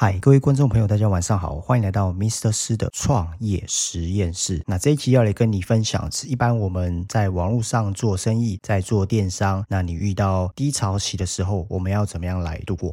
嗨，各位观众朋友大家晚上好，欢迎来到 Mr.C. 的创业实验室。那这一期要来跟你分享是一般我们在网络上做生意，在做电商，那你遇到低潮期的时候，我们要怎么样来度过。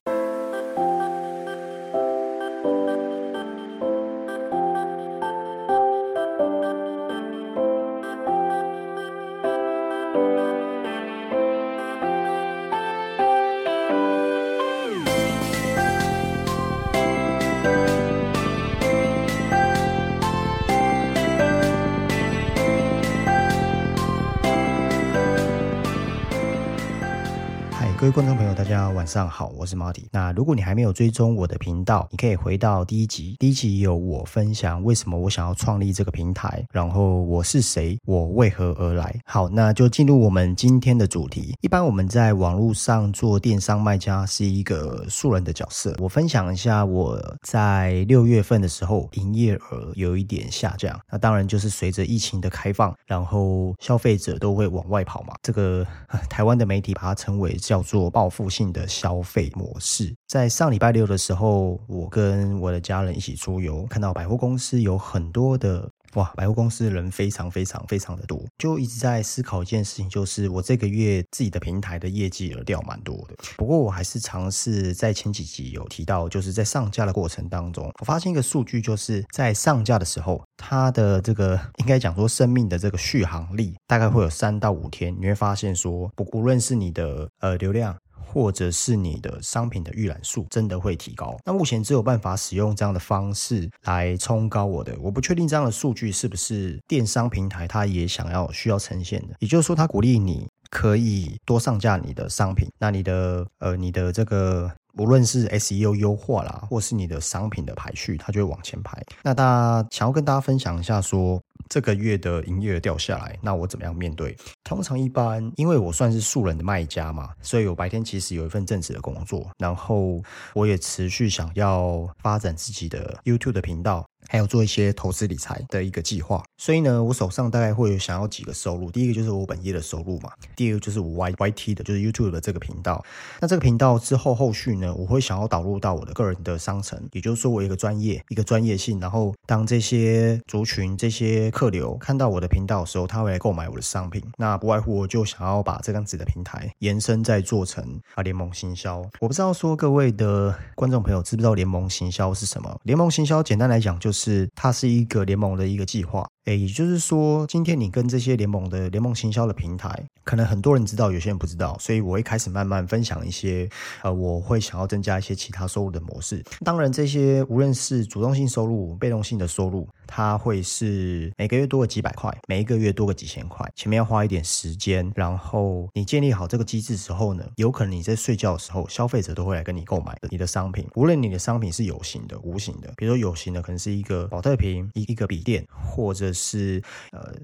各位观众朋友大家晚上好，我是 Marty。 那如果你还没有追踪我的频道，你可以回到第一集有我分享为什么我想要创立这个平台，然后我是谁，我为何而来。好，那就进入我们今天的主题。一般我们在网络上做电商卖家是一个素人的角色，我分享一下我在6月份的时候营业额有一点下降，那当然就是随着疫情的开放，然后消费者都会往外跑嘛，这个台湾的媒体把它称为叫做报复性的消费模式。在上礼拜6的时候，我跟我的家人一起出游，看到百货公司有很多的百货公司人非常的多，就一直在思考一件事情，就是我这个月自己的平台的业绩有掉蛮多的。不过我还是尝试在前几集有提到，就是在上架的过程当中，我发现一个数据，就是在上架的时候，它的这个应该讲说生命的这个续航力大概会有3到5天，你会发现说无论是你的流量或者是你的商品的预览数真的会提高。那目前只有办法使用这样的方式来冲高我的，我不确定这样的数据是不是电商平台它也需要呈现的，也就是说它鼓励你可以多上架你的商品，那你的这个无论是 SEO 优化啦，或是你的商品的排序，它就会往前排。那大家想要跟大家分享一下说这个月的营业额掉下来，那我怎么样面对。通常一般因为我算是素人的卖家嘛，所以我白天其实有一份正职的工作，然后我也持续想要发展自己的 YouTube 的频道，还有做一些投资理财的一个计划。所以呢，我手上大概会有想要几个收入，第一个就是我本业的收入嘛，第二个就是我 YT 的，就是 YouTube 的这个频道。那这个频道之后后续呢，我会想要导入到我的个人的商城，也就是说我有一个专业性，然后当这些族群这些客流看到我的频道的时候，他会来购买我的商品。那不外乎我就想要把这样子的平台延伸再做成联盟行销。我不知道说各位的观众朋友知不知道联盟行销是什么。联盟行销简单来讲就是它是一个联盟的一个计划，也就是说今天你跟这些联盟行销的平台，可能很多人知道有些人不知道，所以我会开始慢慢分享一些我会想要增加一些其他收入的模式。当然这些无论是主动性收入被动性的收入，它会是每个月多个几百块，每一个月多个几千块，前面要花一点时间，然后你建立好这个机制之后呢，有可能你在睡觉的时候消费者都会来跟你购买你的商品，无论你的商品是有形的无形的。比如说有形的可能是一个保特瓶，一个笔电，或者是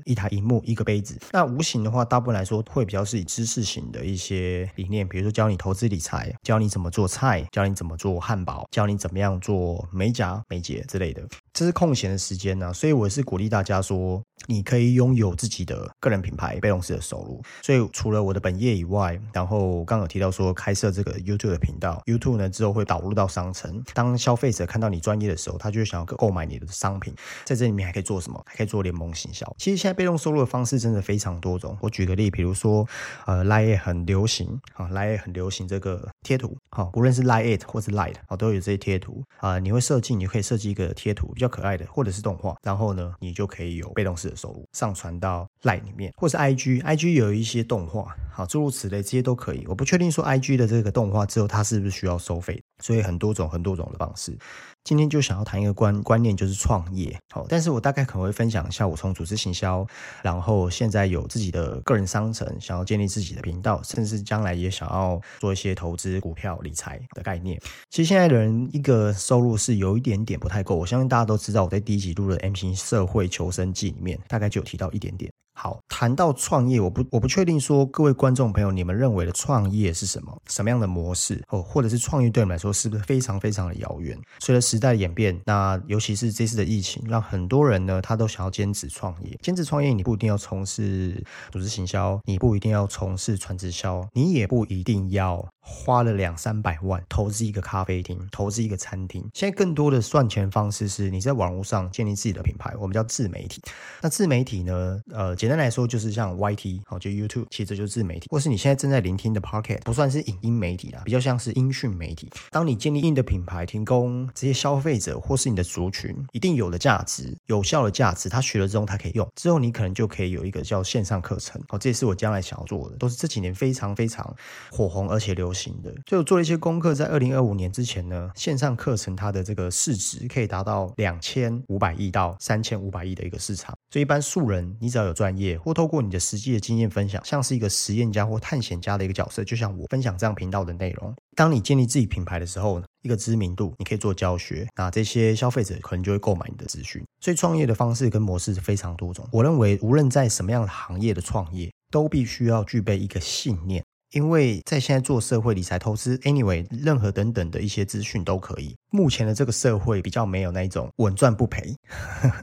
一台萤幕，一个杯子。那无形的话大部分来说会比较是以知识型的一些理念，比如说教你投资理财，教你怎么做菜，教你怎么做汉堡，教你怎么样做美甲美睫之类的。这是空闲的时间啊，所以我是鼓励大家说你可以拥有自己的个人品牌被动式的收入。所以除了我的本业以外，然后刚刚有提到说开设这个 YouTube 的频道， YouTube 呢之后会导入到商城，当消费者看到你专业的时候，他就会想要购买你的商品。在这里面还可以做什么？还可以做联盟行销。其实现在被动收入的方式真的非常多种，我举个例，比如说LINE 很流行LINE 很流行这个贴图无论是 LINE 或是 LINE 都有这些贴图你会设计，你可以设计一个贴图比较可爱的或者是动画，然后呢你就可以有被动式的收入上传到 LINE 里面，或是 IG 有一些动画诸如此类，这些都可以。我不确定说 IG 的这个动画之后它是不是需要收费，所以很多种的方式。今天就想要谈一个观念，就是创业但是我大概可能会分享一下我从组织行销，然后现在有自己的个人商城，想要建立自己的频道，甚至将来也想要做一些投资股票理财的概念。其实现在的人一个收入是有一点点不太够，我相信大家都知道我在第一集录的 M 型社会求生记里面大概就有提到一点点。好，谈到创业，我不确定说各位观众朋友你们认为的创业是什么样的模式或者是创业对你们来说是不是非常非常的遥远。随着时代的演变，那尤其是这次的疫情，让很多人呢他都想要兼职创业。兼职创业你不一定要从事组织行销，你不一定要从事传直销，你也不一定要花了200-300万投资一个咖啡厅，投资一个餐厅。现在更多的赚钱方式是你在网络上建立自己的品牌，我们叫自媒体。那自媒体呢，简单来说就是像 YT 就 YouTube， 其实这就是自媒体，或是你现在正在聆听的 Parket， 不算是影音媒体啦，比较像是音讯媒体。当你建立你的品牌，提供这些消费者或是你的族群一定有的价值，有效的价值，他学了之后他可以用，之后你可能就可以有一个叫线上课程。这也是我将来想要做的，都是这几年非常非常火红而且流行的，所以我做了一些功课，在2025年之前呢，线上课程它的这个市值可以达到2500亿到3500亿的一个市场。所以一般素人，你只要有专业或透过你的实际的经验分享，像是一个实验家或探险家的一个角色，就像我分享这样频道的内容。当你建立自己品牌的时候呢，一个知名度，你可以做教学，那这些消费者可能就会购买你的资讯。所以创业的方式跟模式非常多种，我认为无论在什么样的行业的创业，都必须要具备一个信念。因为在现在做社会理财投资 anyway 任何等等的一些资讯都可以，目前的这个社会比较没有那一种稳赚不赔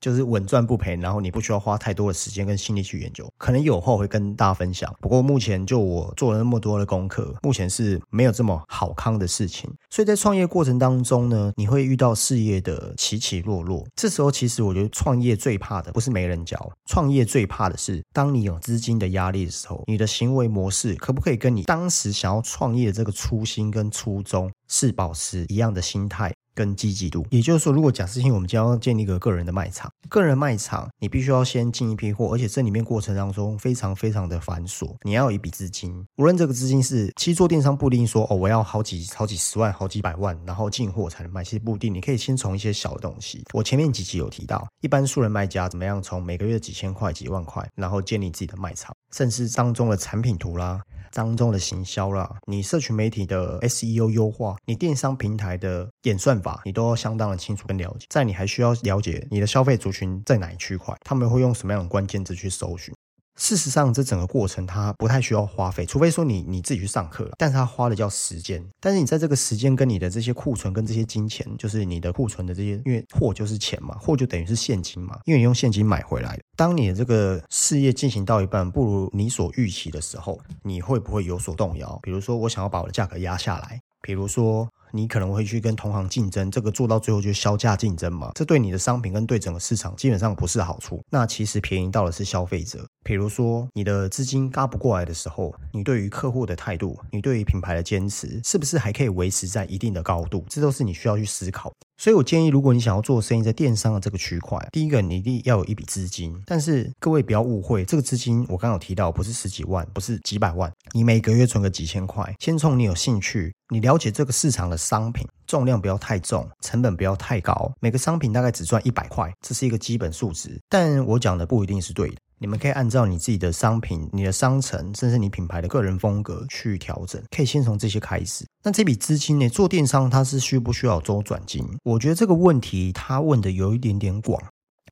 就是稳赚不赔，然后你不需要花太多的时间跟心力去研究，可能有后会跟大家分享。不过目前就我做了那么多的功课，目前是没有这么好康的事情。所以在创业过程当中呢，你会遇到事业的起起落落，这时候其实我觉得创业最怕的不是没人教，创业最怕的是当你有资金的压力的时候，你的行为模式可不可以跟你当时想要创业的这个初心跟初衷是保持一样的心态跟积极度。也就是说，如果假设性我们将要建立一个个人的卖场，个人卖场你必须要先进一批货，而且这里面过程当中非常非常的繁琐，你要有一笔资金，无论这个资金是，其实做电商不一定说我要好几十万好几百万然后进货才能卖，其实不一定，你可以先从一些小的东西。我前面几集有提到一般素人卖家怎么样从每个月几千块几万块然后建立自己的卖场，甚至当中的产品图啦，当中的行销啦，你社群媒体的 SEO 优化，你电商平台的演算法，你都要相当的清楚跟了解。再你还需要了解你的消费族群在哪一区块，他们会用什么样的关键字去搜寻。事实上这整个过程它不太需要花费，除非说你自己去上课，但是它花的叫时间。但是你在这个时间跟你的这些库存跟这些金钱，就是你的库存的这些，因为货就是钱嘛，货就等于是现金嘛，因为你用现金买回来的。当你的这个事业进行到一半不如你所预期的时候，你会不会有所动摇？比如说我想要把我的价格压下来，比如说你可能会去跟同行竞争，这个做到最后就是销价竞争嘛，这对你的商品跟对整个市场基本上不是好处。那其实便宜到的是消费者。比如说你的资金嘎不过来的时候，你对于客户的态度，你对于品牌的坚持是不是还可以维持在一定的高度，这都是你需要去思考。所以我建议如果你想要做生意在电商的这个区块，第一个你一定要有一笔资金，但是各位不要误会，这个资金我刚刚有提到不是10几万不是几百万，你每个月存个几千块，先从你有兴趣，你了解这个市场的商品重量不要太重，成本不要太高，每个商品大概只赚100块，这是一个基本数值。但我讲的不一定是对的，你们可以按照你自己的商品，你的商城，甚至你品牌的个人风格去调整，可以先从这些开始。那这笔资金呢，做电商它是需不需要周转金？我觉得这个问题他问的有一点点广，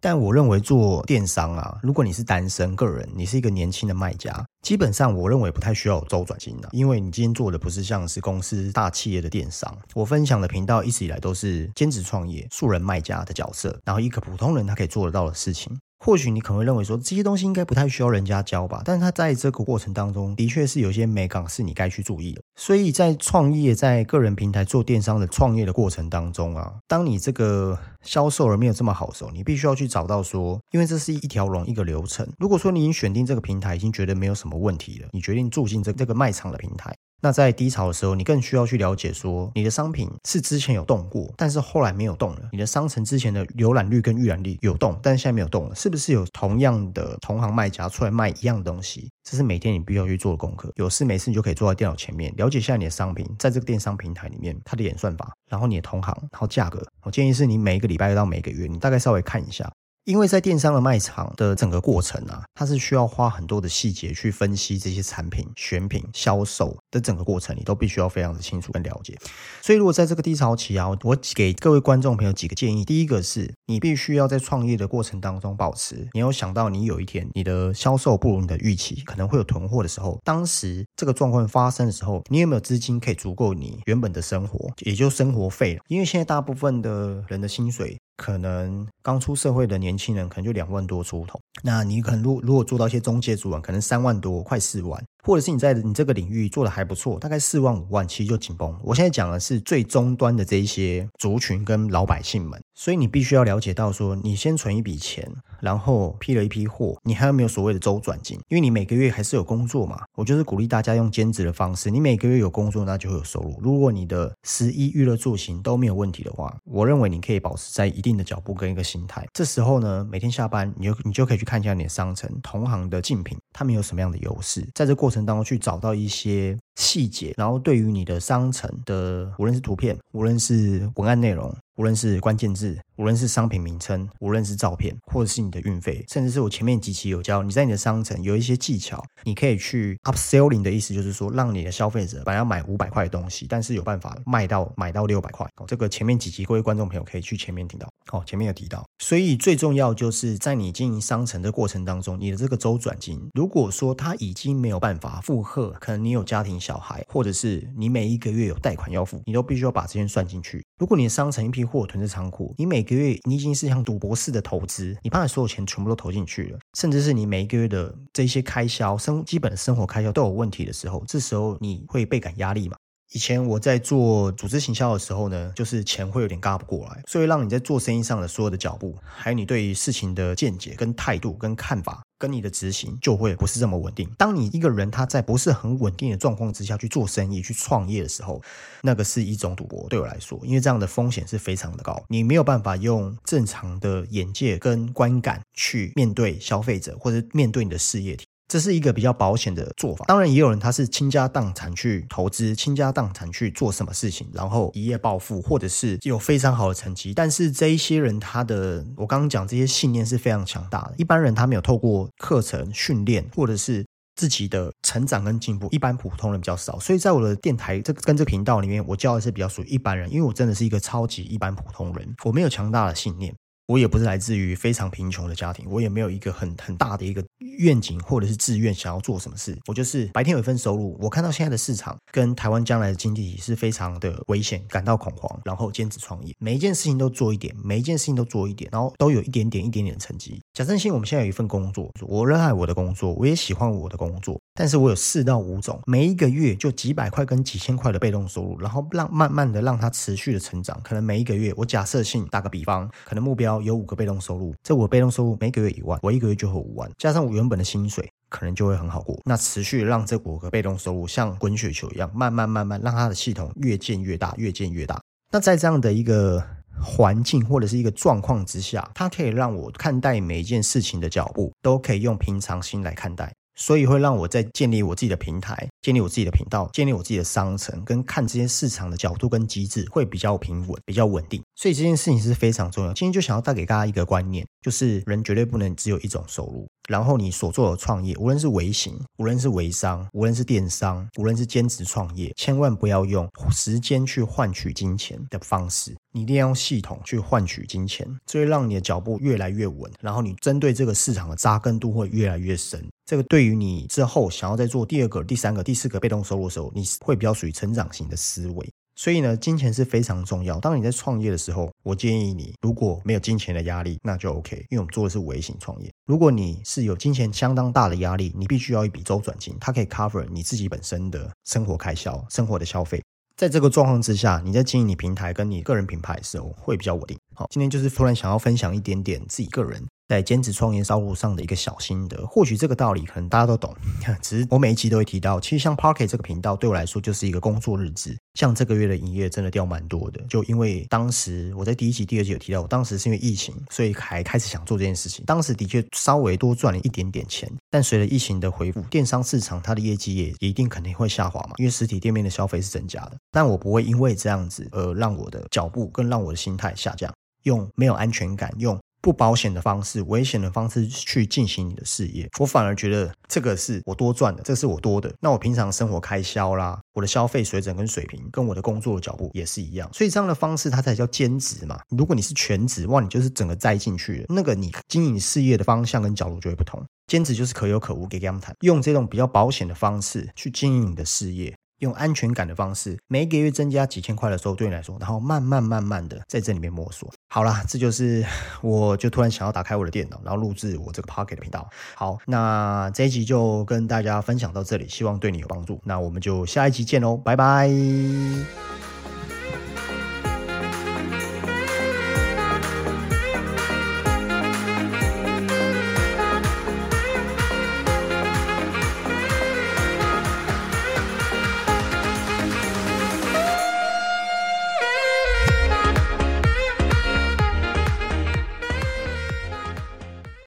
但我认为做电商啊，如果你是单身个人，你是一个年轻的卖家，基本上我认为不太需要有周转金的，因为你今天做的不是像是公司大企业的电商。我分享的频道一直以来都是兼职创业素人卖家的角色，然后一个普通人他可以做得到的事情。或许你可能会认为说这些东西应该不太需要人家教吧，但是他在这个过程当中的确是有些美感是你该去注意的。所以在创业，在个人平台做电商的创业的过程当中啊，当你这个销售人没有这么好手，你必须要去找到说，因为这是一条龙一个流程。如果说你已经选定这个平台，已经觉得没有什么问题了，你决定住进这个卖场的平台，那在低潮的时候，你更需要去了解说你的商品是之前有动过但是后来没有动了，你的商城之前的浏览率跟预览率有动但是现在没有动了，是不是有同样的同行卖家出来卖一样的东西，这是每天你必须要去做的功课。有事没事你就可以坐在电脑前面了解一下你的商品在这个电商平台里面它的演算法，然后你的同行，然后价格。我建议是你每一个礼拜到每一个月你大概稍微看一下，因为在电商的卖场的整个过程啊，它是需要花很多的细节去分析这些产品、选品、销售的整个过程，你都必须要非常的清楚跟了解。所以如果在这个低潮期啊，我给各位观众朋友几个建议。第一个是，你必须要在创业的过程当中保持，你要想到你有一天你的销售不如你的预期，可能会有囤货的时候，当时这个状况发生的时候，你有没有资金可以足够你原本的生活，也就是生活费了。因为现在大部分的人的薪水可能刚出社会的年轻人可能就2万多出头，那你可能如果做到一些中介主管，可能3万多快4万，或者是你在你这个领域做的还不错，大概4万5万其实就紧绷。我现在讲的是最终端的这一些族群跟老百姓们，所以你必须要了解到说，你先存一笔钱，然后批了一批货，你还有没有所谓的周转金？因为你每个月还是有工作嘛。我就是鼓励大家用兼职的方式，你每个月有工作，那就会有收入。如果你的食衣娱乐住行都没有问题的话，我认为你可以保持在一定的脚步跟一个心态。这时候呢，每天下班你就可以去看一下你的商城同行的竞品，他们有什么样的优势，在这过程当中去找到一些细节，然后对于你的商城的无论是图片，无论是文案内容，无论是关键字，无论是商品名称，无论是照片，或者是你的运费，甚至是我前面几期有教你在你的商城有一些技巧，你可以去 upselling 的意思就是说，让你的消费者本来要买500块的东西，但是有办法买到600块、这个前面几期各位观众朋友可以去前面听到、前面有提到。所以最重要就是在你经营商城的过程当中，你的这个周转金如果说它已经没有办法负荷，可能你有家庭小孩，或者是你每一个月有贷款要付，你都必须要把这些算进去。如果你的商城一批货囤在仓库，你每个月你已经是像赌博式的投资，你把你所有钱全部都投进去了，甚至是你每一个月的这些开销，基本的生活开销都有问题的时候，这时候你会倍感压力嘛。以前我在做组织行销的时候呢，就是钱会有点嘎不过来，所以让你在做生意上的所有的脚步，还有你对于事情的见解跟态度跟看法跟你的执行就会不是这么稳定。当你一个人他在不是很稳定的状况之下去做生意去创业的时候，那个是一种赌博，对我来说，因为这样的风险是非常的高，你没有办法用正常的眼界跟观感去面对消费者或者面对你的事业体，这是一个比较保险的做法。当然也有人他是倾家荡产去投资，倾家荡产去做什么事情，然后一夜暴富，或者是有非常好的成绩，但是这一些人他的我刚刚讲这些信念是非常强大的，一般人他没有透过课程训练或者是自己的成长跟进步，一般普通人比较少。所以在我的电台跟这个频道里面，我教的是比较属于一般人，因为我真的是一个超级一般普通人，我没有强大的信念，我也不是来自于非常贫穷的家庭，我也没有一个很大的一个愿景或者是志愿想要做什么事，我就是白天有一份收入。我看到现在的市场跟台湾将来的经济是非常的危险，感到恐慌，然后兼职创业，每一件事情都做一点，每一件事情都做一点，然后都有一点点的成绩。假设我们现在有一份工作，我热爱我的工作，我也喜欢我的工作，但是我有4到5种每一个月就几百块跟几千块的被动收入，然后慢慢的让它持续的成长。可能每一个月我假设性打个比方，可能目标有5个被动收入，这5个被动收入每个月1万，我一个月就会5万，加上我原本的薪水可能就会很好过。那持续让这5个被动收入像滚雪球一样慢慢让它的系统越建越大越建越大。那在这样的一个环境或者是一个状况之下，它可以让我看待每一件事情的脚步都可以用平常心来看待，所以会让我在建立我自己的平台，建立我自己的频道，建立我自己的商城，跟看这些市场的角度跟机制会比较平稳比较稳定。所以这件事情是非常重要。今天就想要带给大家一个观念，就是人绝对不能只有一种收入，然后你所做的创业，无论是微型，无论是微商，无论是电商，无论是兼职创业，千万不要用时间去换取金钱的方式，你一定要用系统去换取金钱，这会让你的脚步越来越稳，然后你针对这个市场的扎根度会越来越深。这个对于你之后想要再做2个、3个、4个被动收入的时候，你会比较属于成长型的思维。所以呢，金钱是非常重要。当你在创业的时候，我建议你如果没有金钱的压力那就 OK， 因为我们做的是微型创业。如果你是有金钱相当大的压力，你必须要一笔周转金，它可以 cover 你自己本身的生活开销，生活的消费。在这个状况之下，你在经营你平台跟你个人品牌的时候会比较稳定。好，今天就是突然想要分享一点点自己个人在兼职创业道路上的一个小心得，或许这个道理可能大家都懂，只是我每一集都会提到。其实像 Parket 这个频道对我来说就是一个工作日志，像这个月的营业真的掉蛮多的，就因为当时我在第1集第2集有提到，我当时是因为疫情所以还开始想做这件事情，当时的确稍微多赚了一点点钱，但随着疫情的恢复，电商市场它的业绩也一定肯定会下滑嘛，因为实体店面的消费是增加的，但我不会因为这样子而让我的脚步跟让我的心态下降，用没有安全感，用不保险的方式、危险的方式去进行你的事业。我反而觉得这个是我多赚的，这是我多的，那我平常生活开销啦，我的消费水准跟水平跟我的工作的脚步也是一样，所以这样的方式它才叫兼职嘛。如果你是全职，哇，你就是整个栽进去了，那个你经营事业的方向跟角度就会不同。兼职就是可有可无，给他们谈，用这种比较保险的方式去经营你的事业，用安全感的方式，每个月增加几千块的收入对你来说，然后慢慢的在这里面摸索。好啦，这就是我就突然想要打开我的电脑，然后录制我这个 Parket 的频道。好，那这一集就跟大家分享到这里，希望对你有帮助。那我们就下一集见咯，拜拜。